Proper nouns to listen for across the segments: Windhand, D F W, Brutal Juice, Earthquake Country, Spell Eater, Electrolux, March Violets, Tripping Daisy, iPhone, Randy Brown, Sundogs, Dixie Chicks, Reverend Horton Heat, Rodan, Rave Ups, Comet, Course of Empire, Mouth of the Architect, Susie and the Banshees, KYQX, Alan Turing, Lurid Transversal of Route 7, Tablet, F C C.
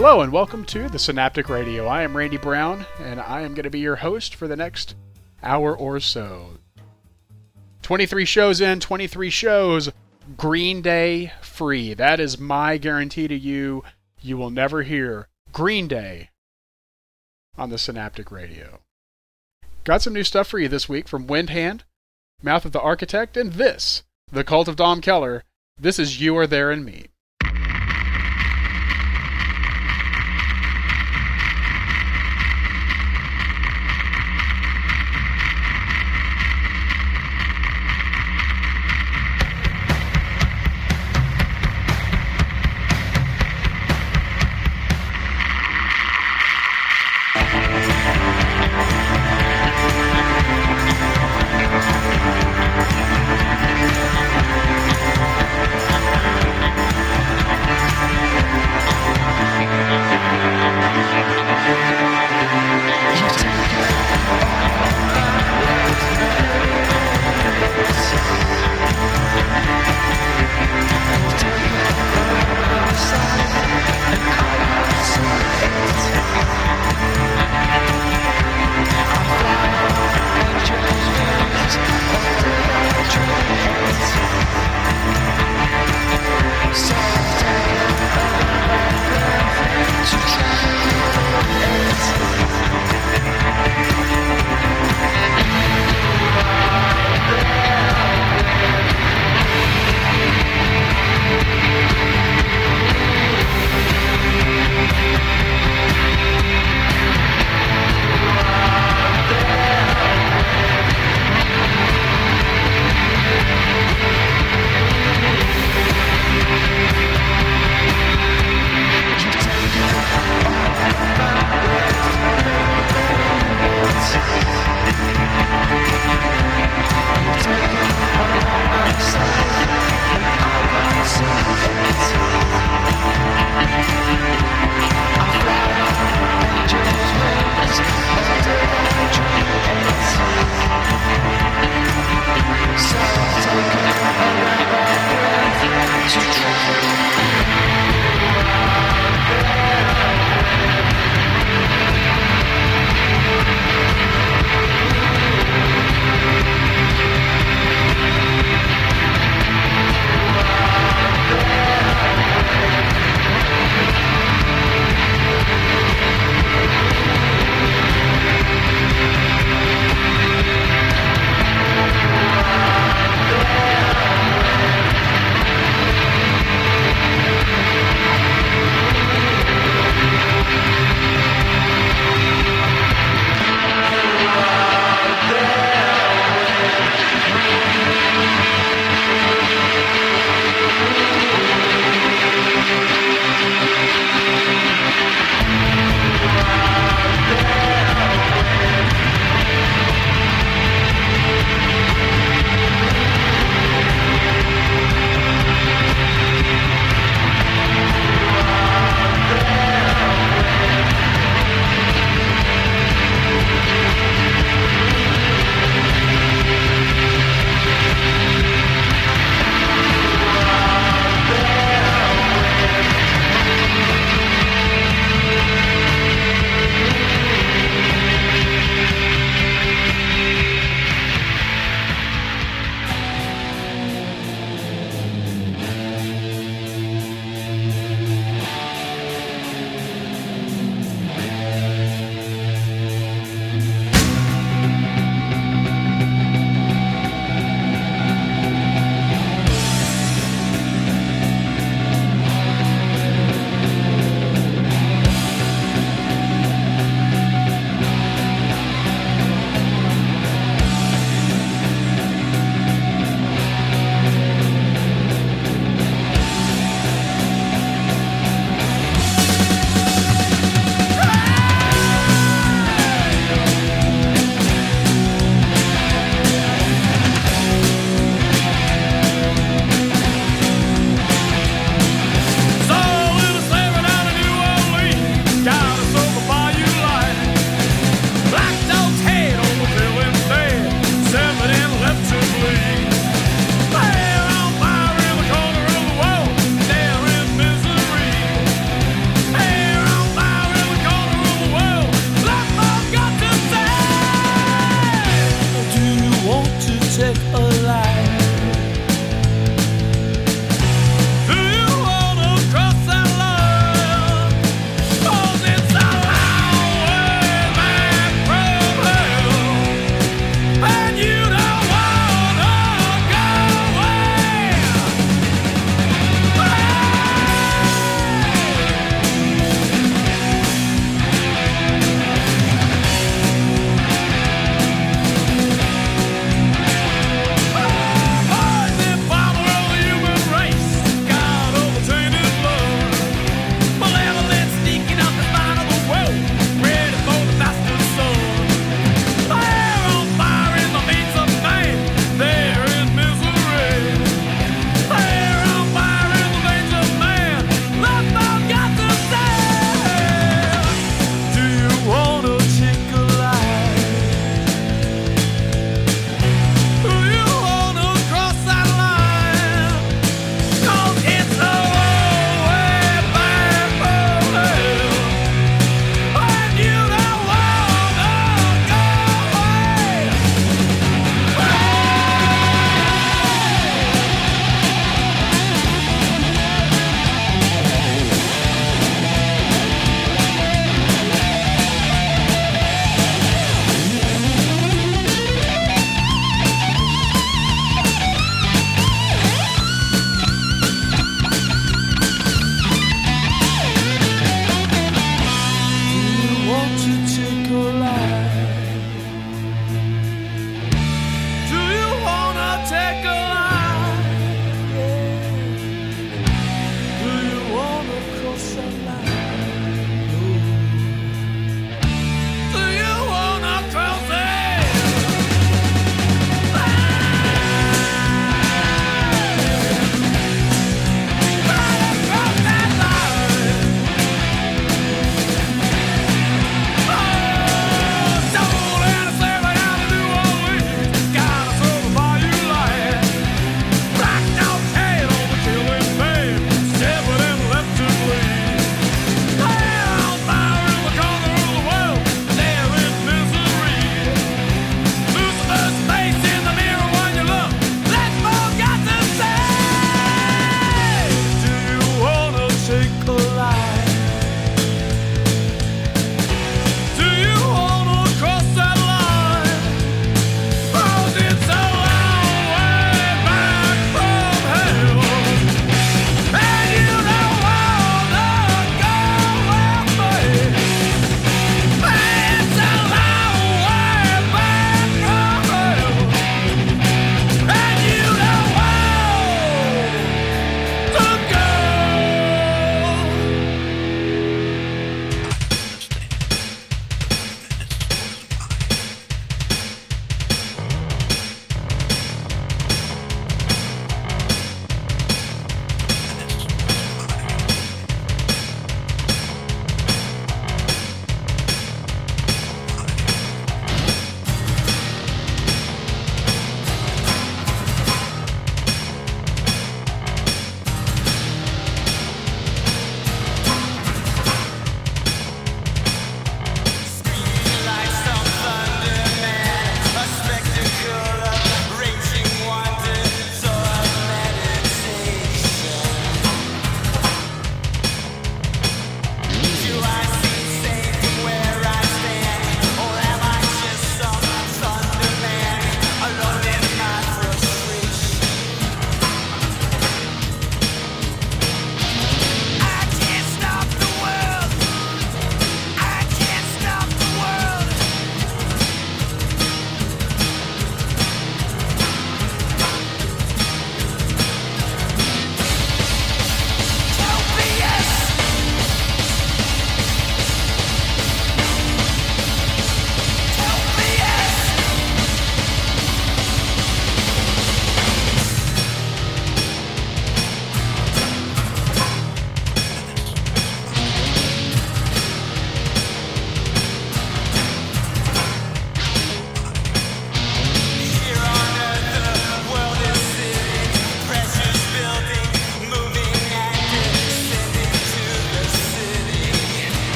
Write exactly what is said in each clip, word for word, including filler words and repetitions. Hello and welcome to the Synaptic Radio. I am Randy Brown, and I am going to be your host for the next hour or so. twenty-three shows in, twenty-three shows, Green Day free. That is my guarantee to you. You will never hear Green Day on the Synaptic Radio. Got some new stuff for you this week from Windhand, Mouth of the Architect, and this, the Cult of Dom Keller. This is You Are There and Me.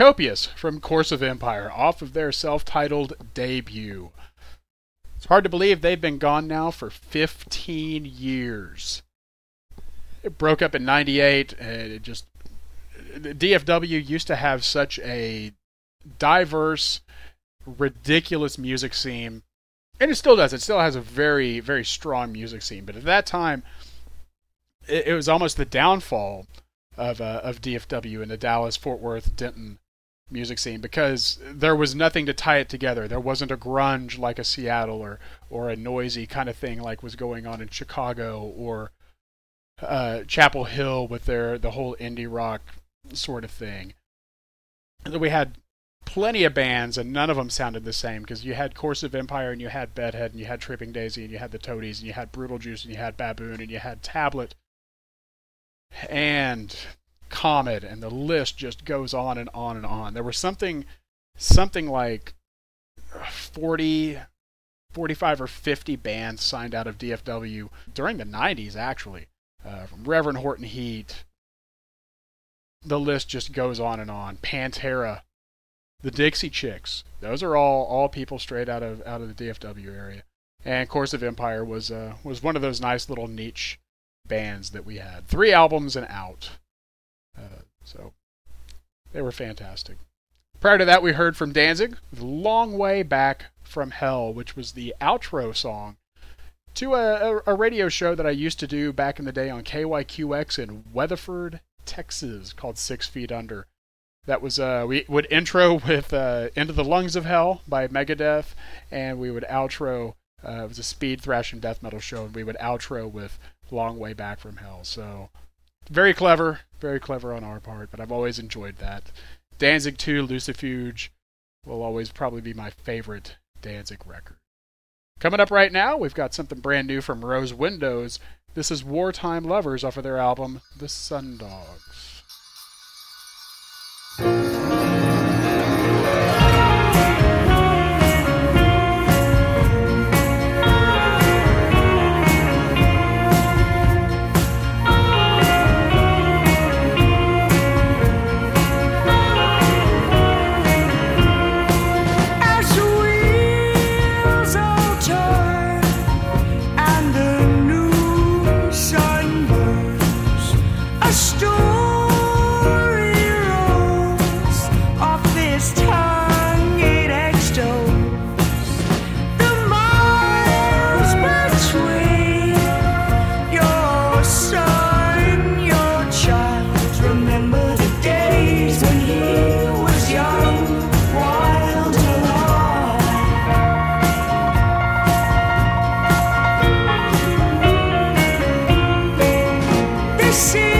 Copious from Course of Empire, off of their self-titled debut. It's hard to believe they've been gone now for fifteen years. It broke up in ninety-eight, and it just... D F W used to have such a diverse, ridiculous music scene, and it still does. It still has a very, very strong music scene, but at that time, it, it was almost the downfall of uh, of D F W in the Dallas, Fort Worth, Denton music scene, because there was nothing to tie it together. There wasn't a grunge like a Seattle or, or a noisy kind of thing like was going on in Chicago or uh, Chapel Hill with their the whole indie rock sort of thing. We had plenty of bands, and none of them sounded the same, because you had Course of Empire, and you had Bedhead, and you had Tripping Daisy, and you had the Toadies, and you had Brutal Juice, and you had Baboon, and you had Tablet, and Comet, and the list just goes on and on and on. There was something something like forty, forty-five or fifty bands signed out of D F W during the nineties, actually. Uh, from Reverend Horton Heat, the list just goes on and on. Pantera, the Dixie Chicks, those are all, all people straight out of out of the D F W area. And Course of Empire was uh, was one of those nice little niche bands that we had. Three albums and out. Uh, so they were fantastic. Prior to that, we heard from Danzig, The Long Way Back from Hell, which was the outro song to a, a radio show that I used to do back in the day on K Y Q X in Weatherford, Texas, called Six Feet Under. That was, uh, we would intro with uh, Into the Lungs of Hell by Megadeth, and we would outro, uh, it was a speed thrash and death metal show, and we would outro with Long Way Back from Hell. So, very clever, very clever on our part, but I've always enjoyed that. Danzig two, Lucifuge, will always probably be my favorite Danzig record. Coming up right now, we've got something brand new from Rose Windows. This is Wartime Lovers off of their album, The Sundogs. See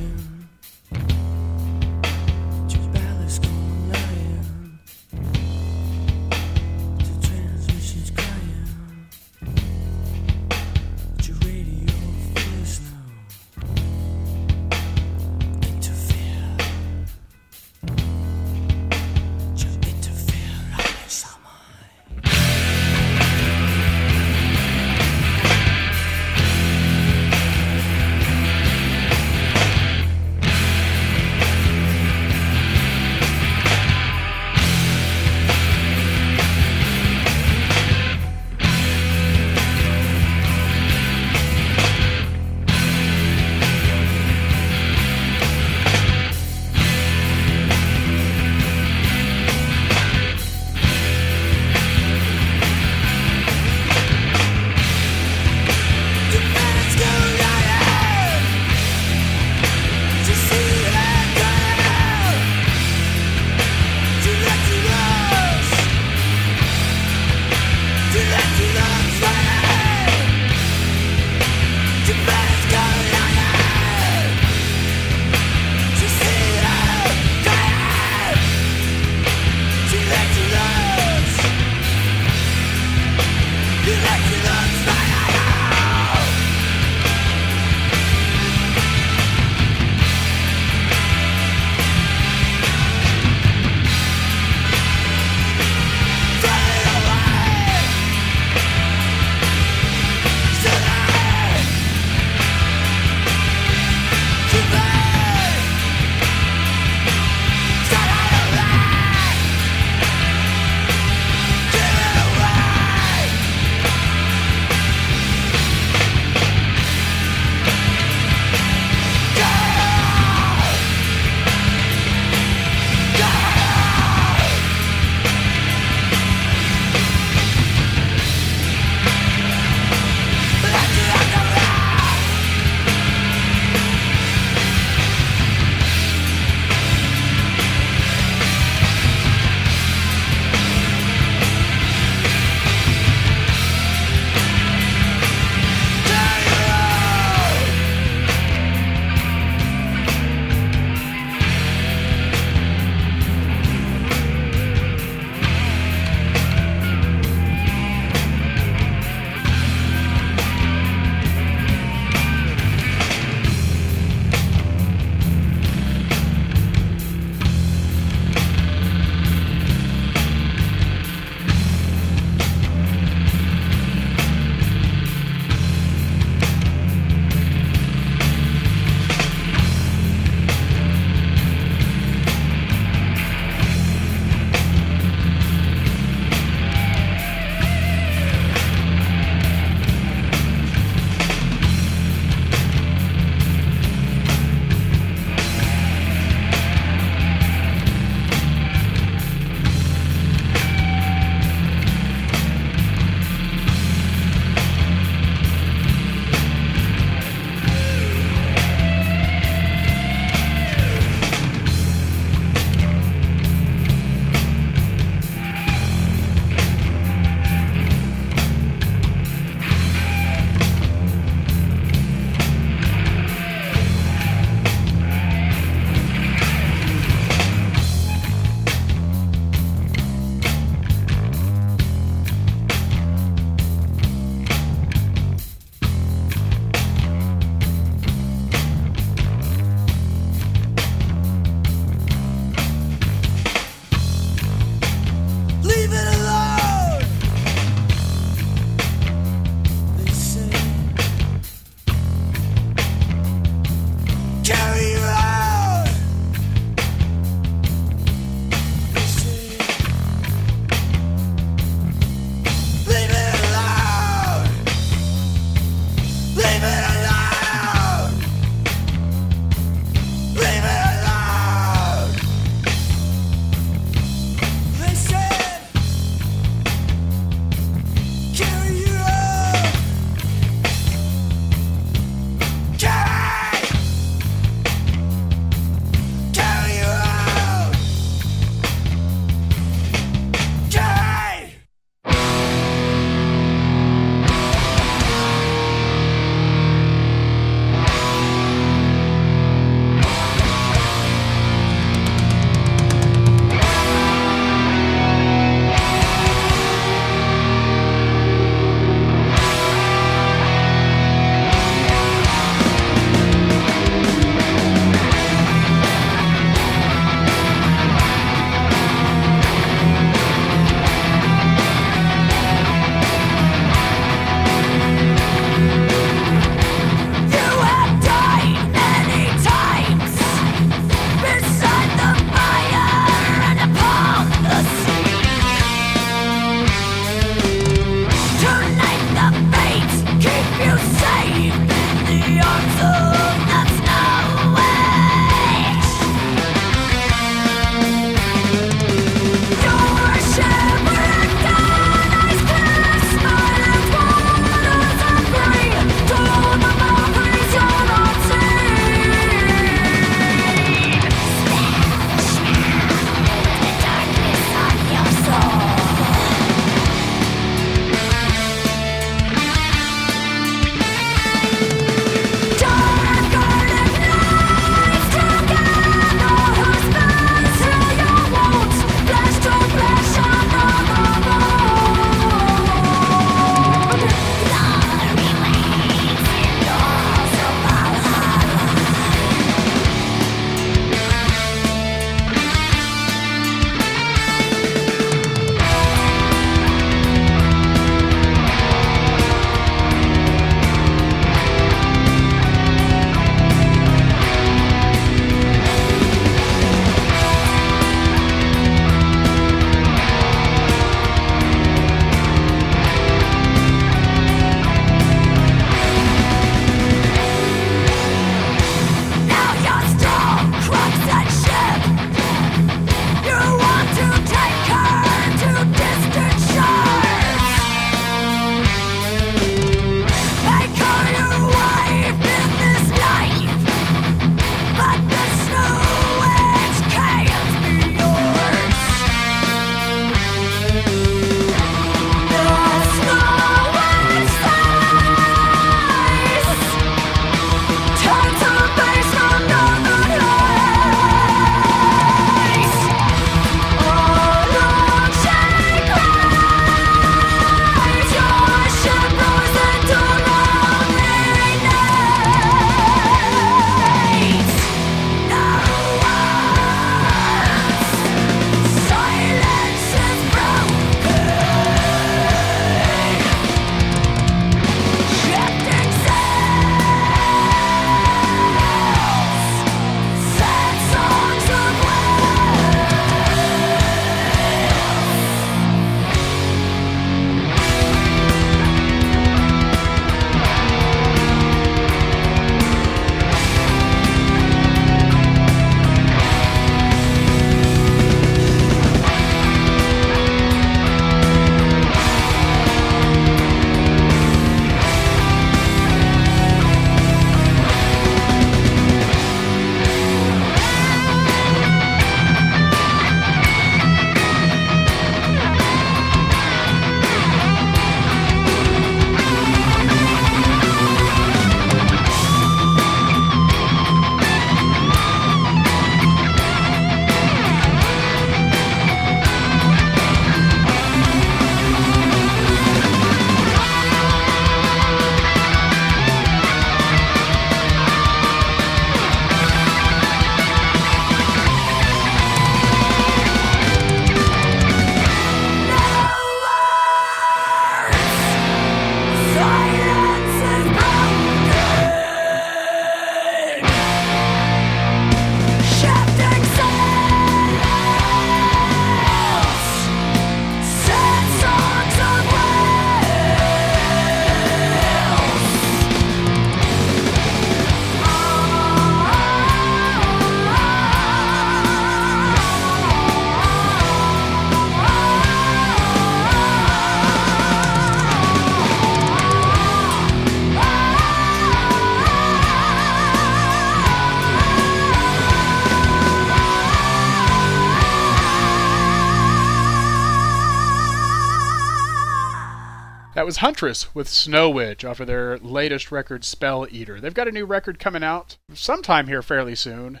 That was Huntress with Snow Witch off of their latest record, Spell Eater. They've got a new record coming out sometime here fairly soon.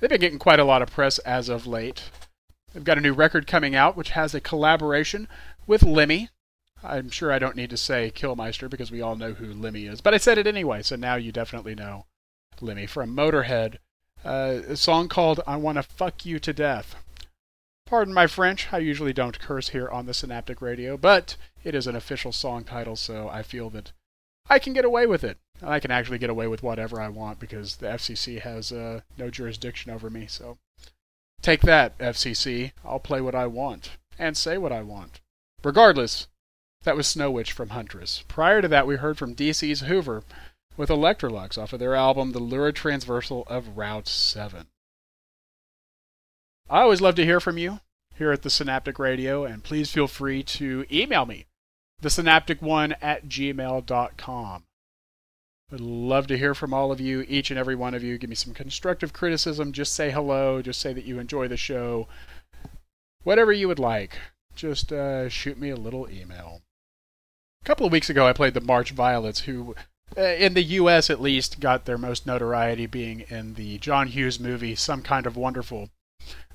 They've been getting quite a lot of press as of late. They've got a new record coming out which has a collaboration with Lemmy. I'm sure I don't need to say Kilmister because we all know who Lemmy is, but I said it anyway, so now you definitely know Lemmy from Motorhead. Uh, a song called I Wanna Fuck You to Death. Pardon my French, I usually don't curse here on the Synaptic Radio, but it is an official song title, so I feel that I can get away with it. I can actually get away with whatever I want because the F C C has uh, no jurisdiction over me, so take that, F C C. I'll play what I want and say what I want. Regardless, that was Snow Witch from Huntress. Prior to that, we heard from D C's Hoover with Electrolux off of their album The Lurid Transversal of Route seven. I always love to hear from you here at the Synaptic Radio, and please feel free to email me, the synaptic one at gmail dot com. Would love to hear from all of you, each and every one of you. Give me some constructive criticism. Just say hello. Just say that you enjoy the show. Whatever you would like. Just uh, shoot me a little email. A couple of weeks ago, I played the March Violets, who, uh, in the U S at least, got their most notoriety being in the John Hughes movie, Some Kind of Wonderful,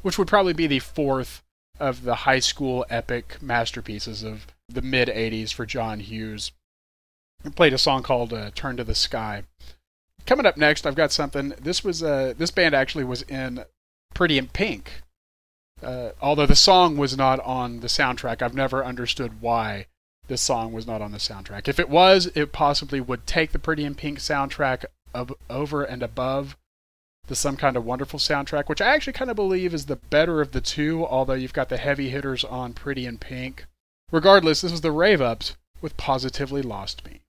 which would probably be the fourth of the high school epic masterpieces of the mid-eighties for John Hughes. I played a song called uh, Turn to the Sky. Coming up next, I've got something. This was uh, this band actually was in Pretty in Pink. Uh, although the song was not on the soundtrack, I've never understood why this song was not on the soundtrack. If it was, it possibly would take the Pretty in Pink soundtrack of, over and above the Some Kind of Wonderful soundtrack, which I actually kind of believe is the better of the two, although you've got the heavy hitters on Pretty in Pink. Regardless, this was the Rave Ups with Positively Lost Me.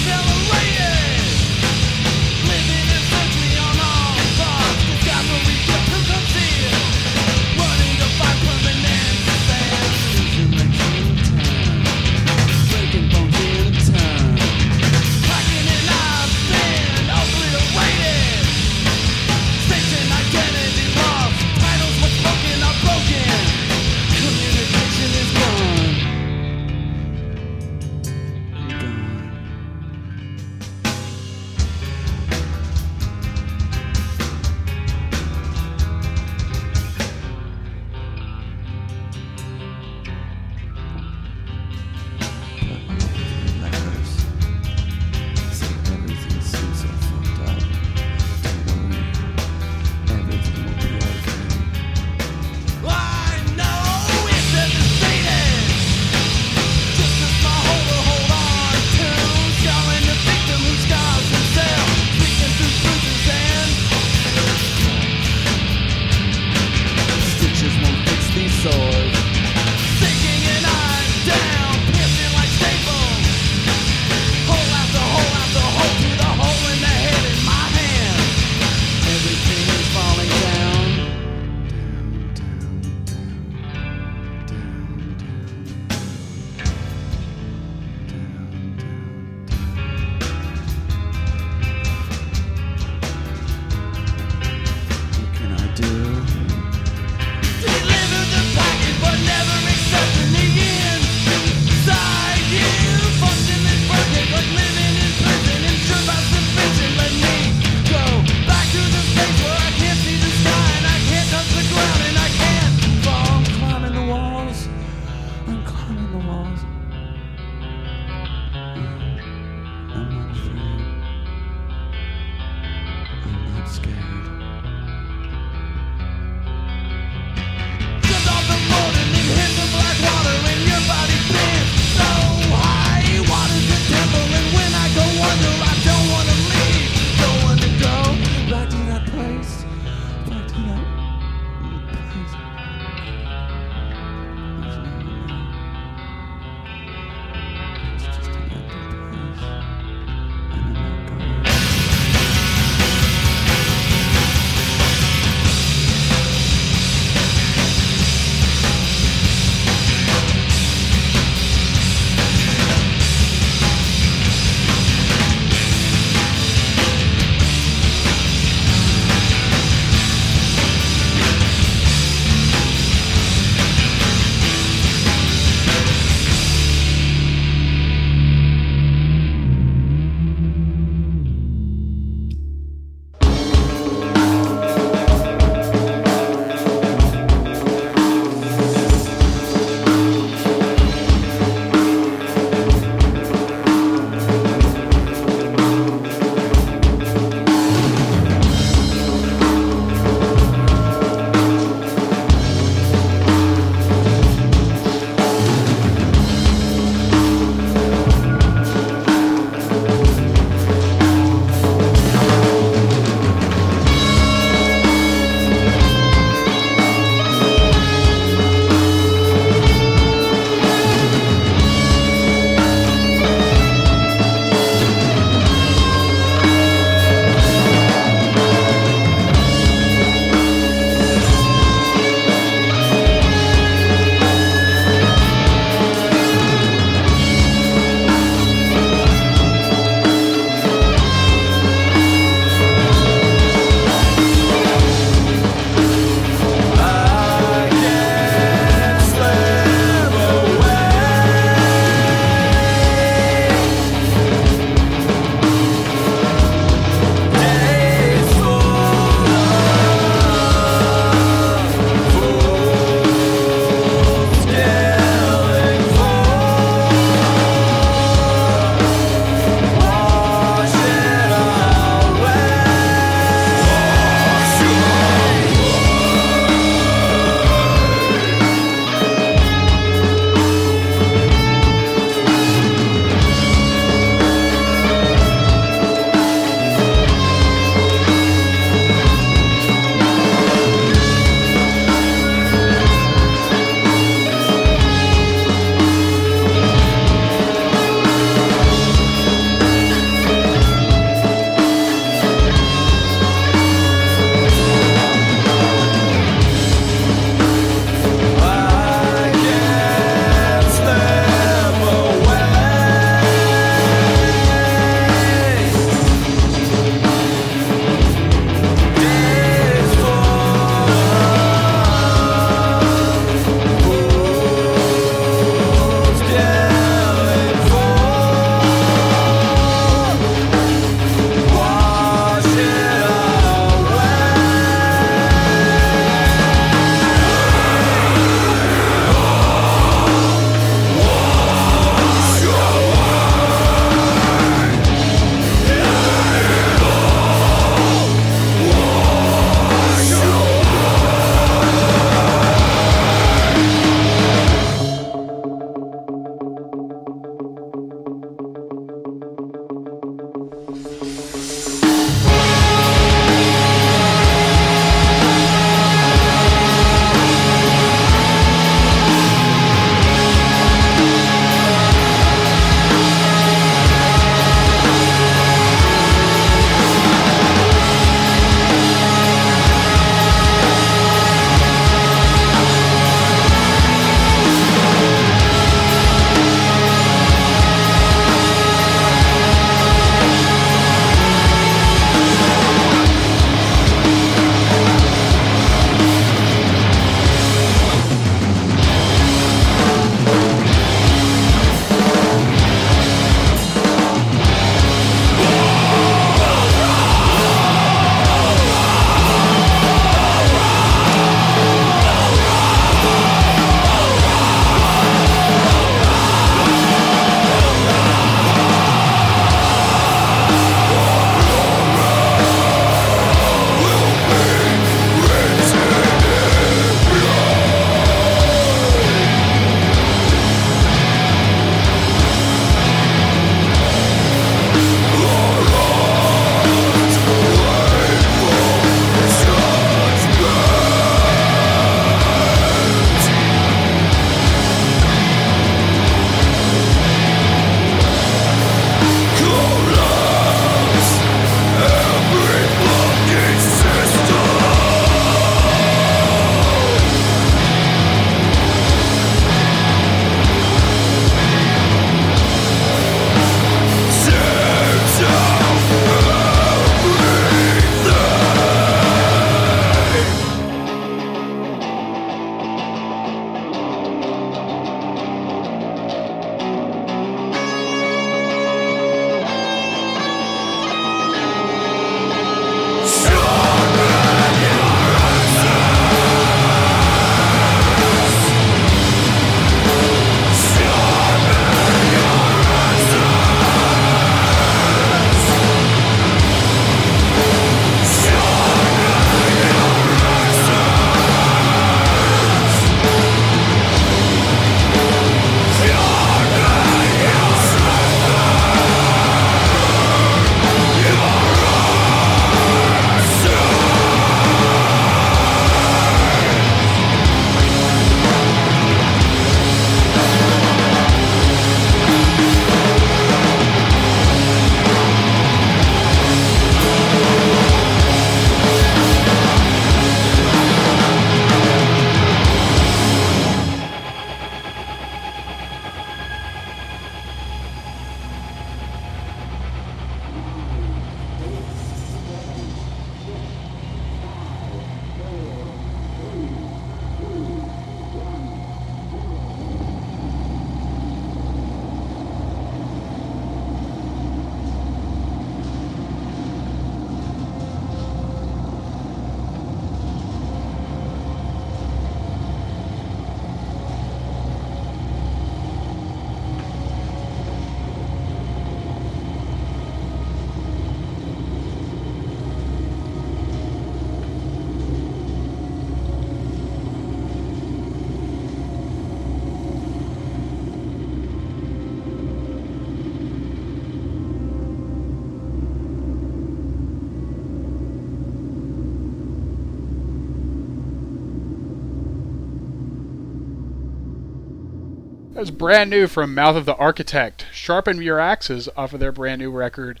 That's brand new from Mouth of the Architect. Sharpen Your Axes off of their brand new record,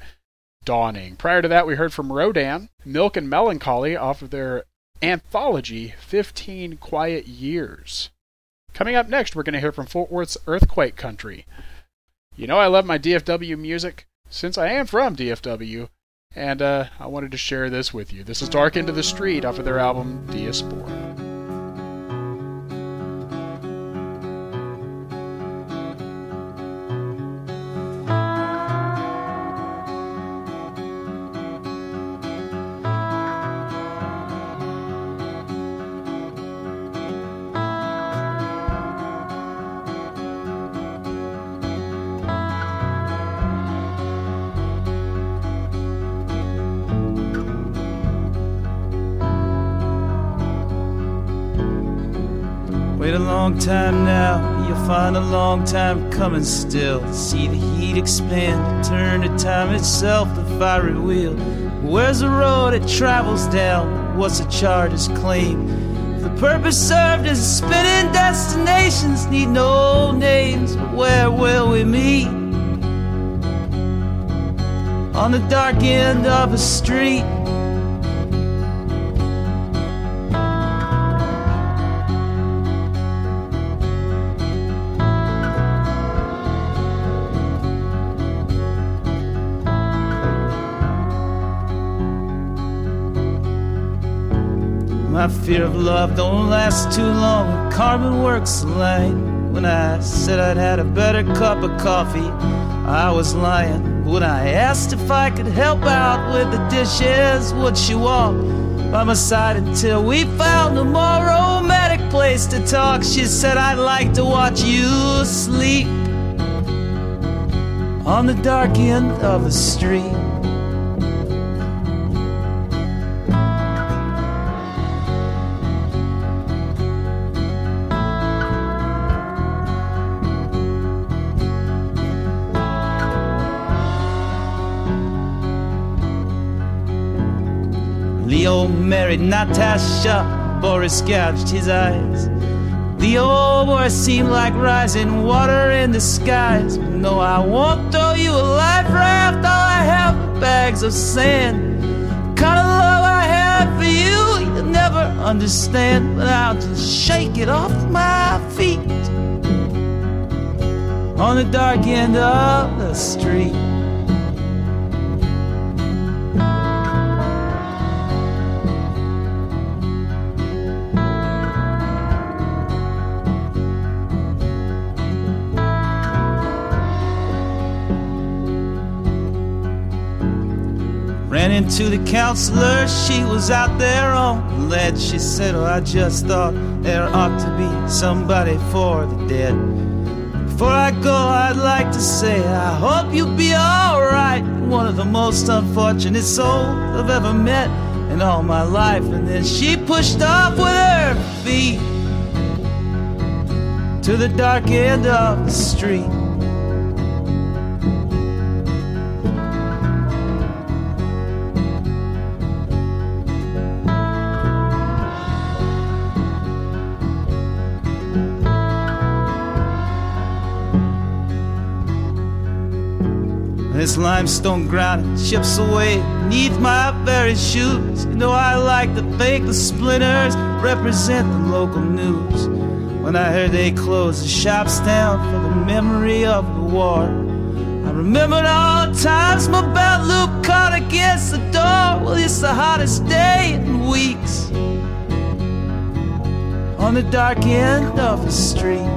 Dawning. Prior to that, we heard from Rodan, Milk and Melancholy off of their anthology, fifteen Quiet Years. Coming up next, we're going to hear from Fort Worth's Earthquake Country. You know I love my D F W music, since I am from D F W, and uh, I wanted to share this with you. This is Dark Into the Street off of their album, Diaspora. Long time now, you'll find a long time coming still. See the heat expand, turn to time itself, the fiery wheel. Where's the road it travels down? What's the charter's claim? The purpose served is spinning destinations, need no names, but where will we meet? On the dark end of a street. My fear of love don't last too long. Carmen works the line. When I said I'd had a better cup of coffee, I was lying. When I asked if I could help out with the dishes, would she walk by my side until we found a more romantic place to talk? She said, I'd like to watch you sleep on the dark end of the street. Leo married Natasha, Boris gouged his eyes. The old war seemed like rising water in the skies. No, I won't throw you a life raft, all I have are bags of sand. The kind of love I had for you, you'll never understand. But I'll just shake it off my feet on the dark end of the street. Into the counselor, she was out there on the ledge. She said, oh, I just thought there ought to be somebody for the dead. Before I go, I'd like to say I hope you'll be alright. One of the most unfortunate souls I've ever met in all my life. And then she pushed off with her feet to the dark end of the street. This limestone ground chips away beneath my very shoes. You know I like to think the splinters represent the local news. When I heard they closed the shops down for the memory of the war, I remembered all the times my belt loop caught against the door. Well, it's the hottest day in weeks on the dark end of the street.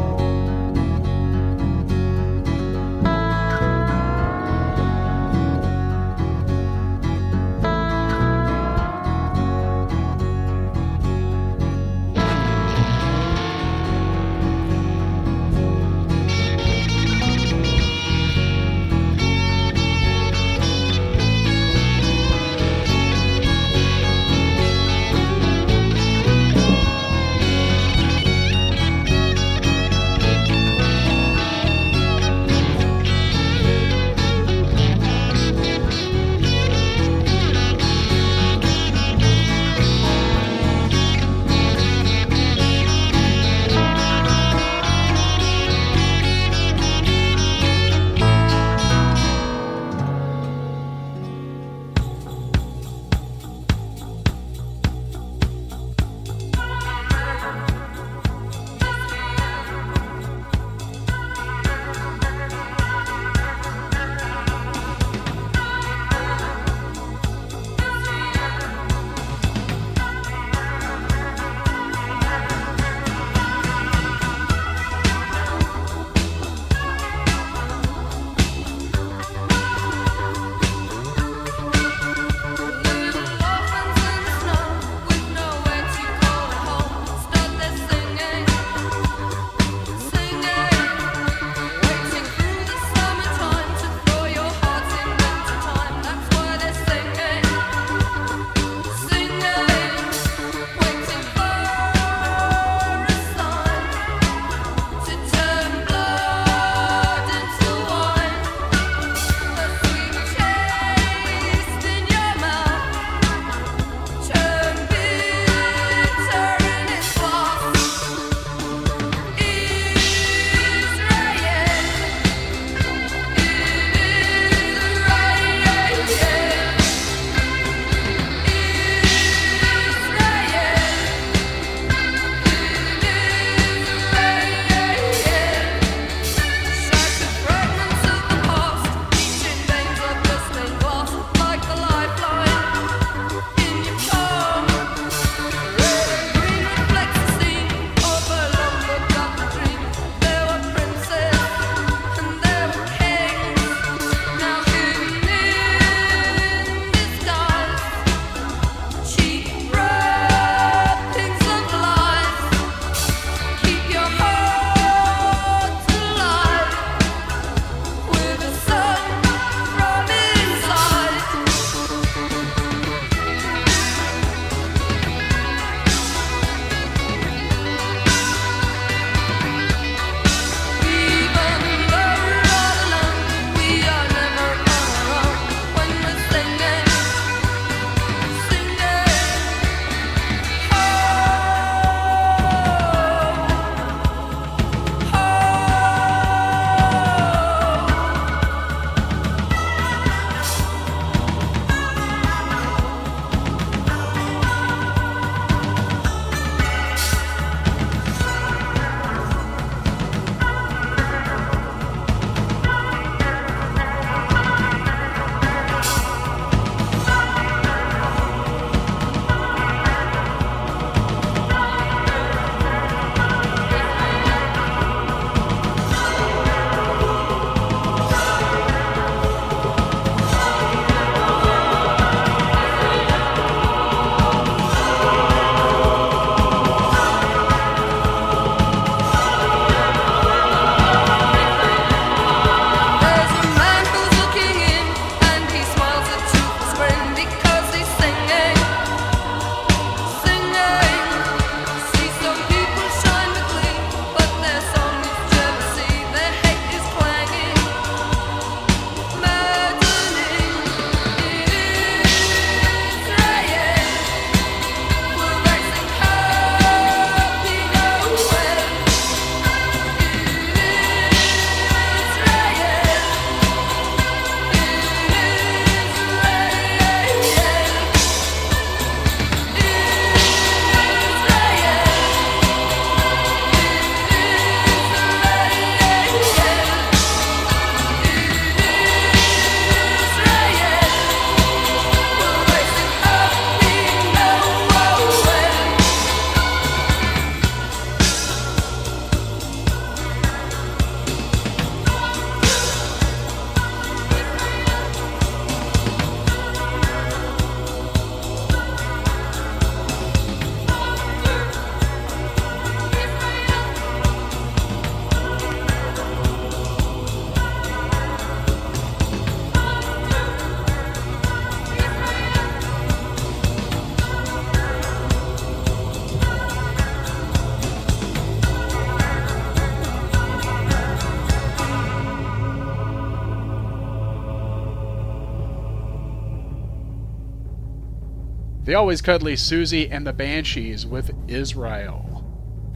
The Always Cuddly Susie and the Banshees with Israel.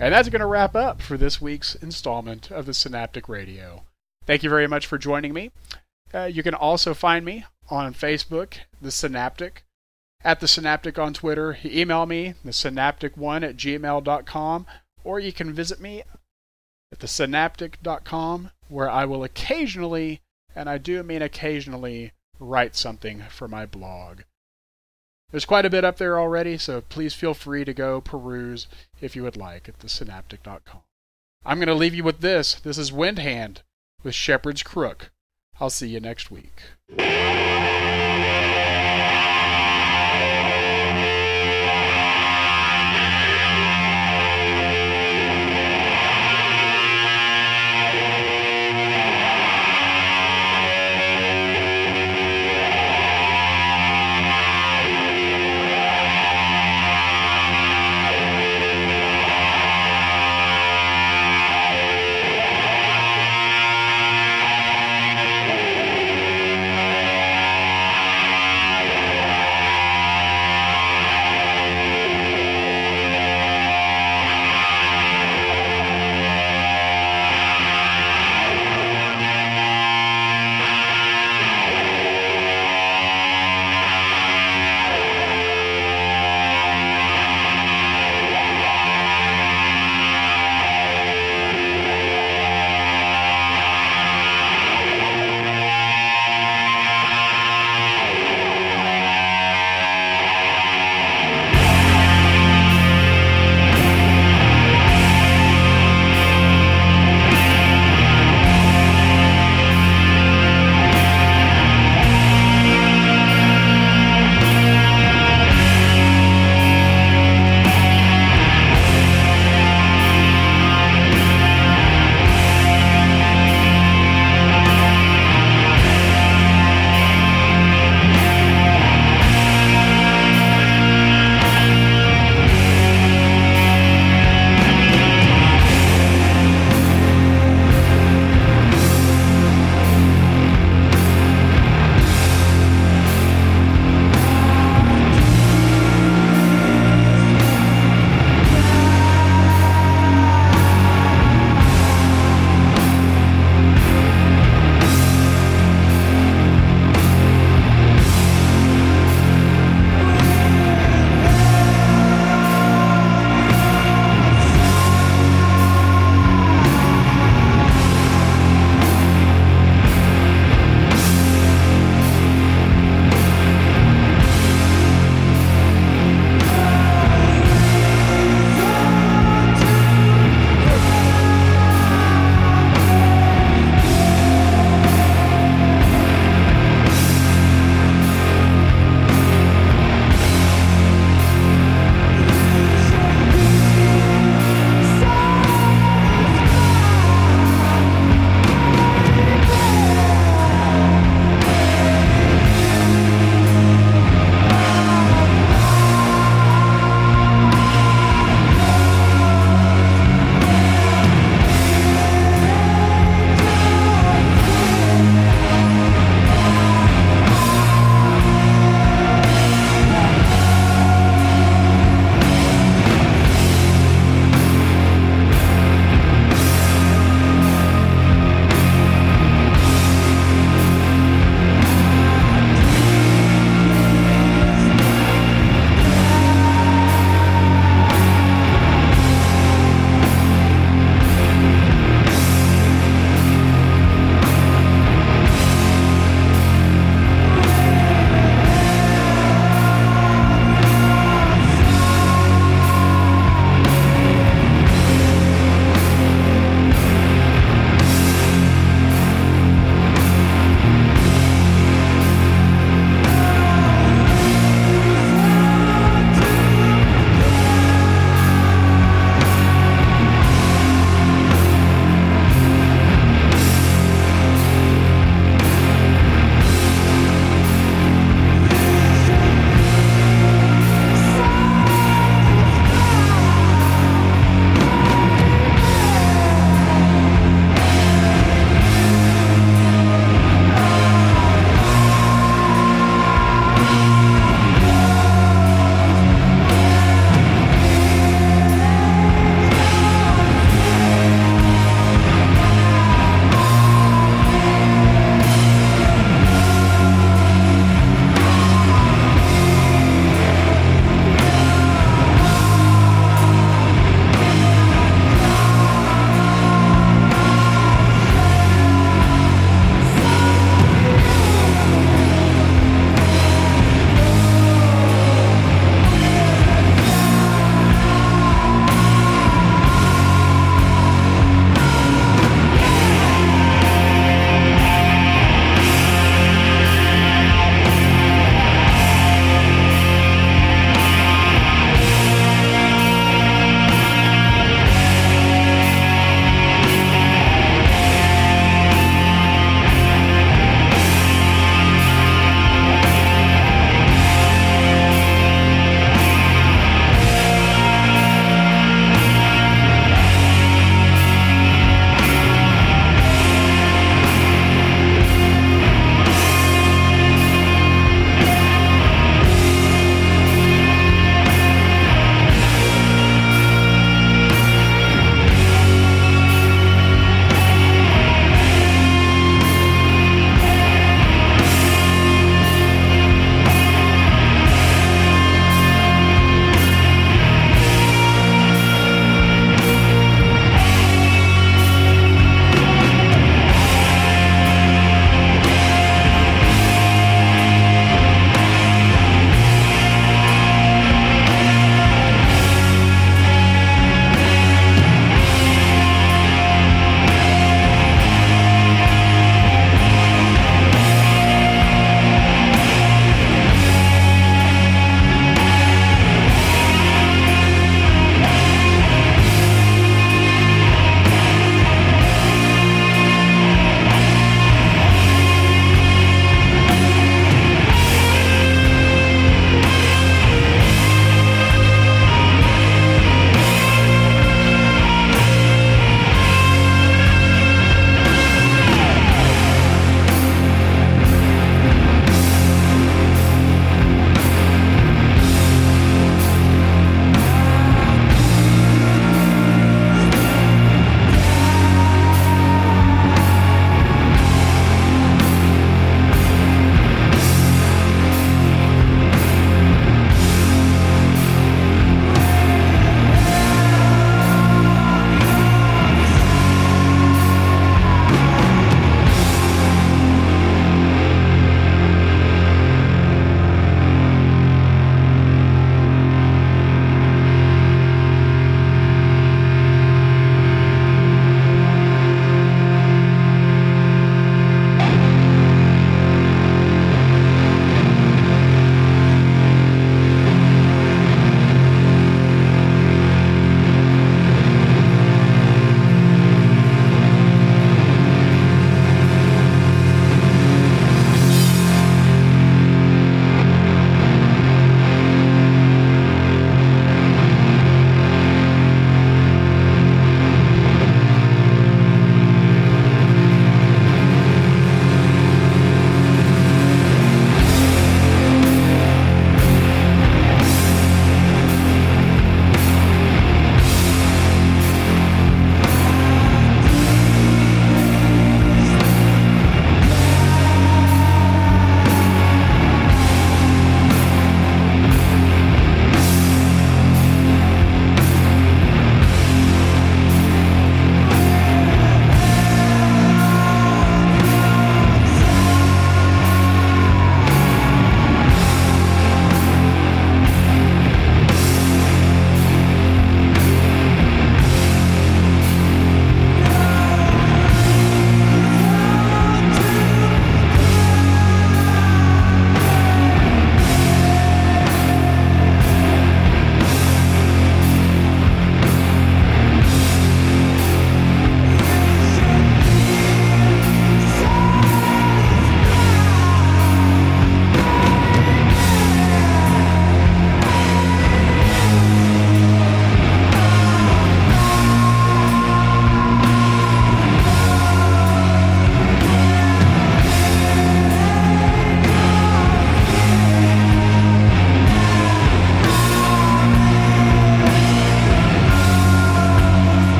And that's going to wrap up for this week's installment of the Synaptic Radio. Thank you very much for joining me. Uh, you can also find me on Facebook, The Synaptic, at The Synaptic on Twitter. Email me, the synaptic one at gmail dot com, or you can visit me at the synaptic dot com, where I will occasionally, and I do mean occasionally, write something for my blog. There's quite a bit up there already, so please feel free to go peruse if you would like at the synaptic dot com. I'm going to leave you with this. This is Windhand with Shepherd's Crook. I'll see you next week.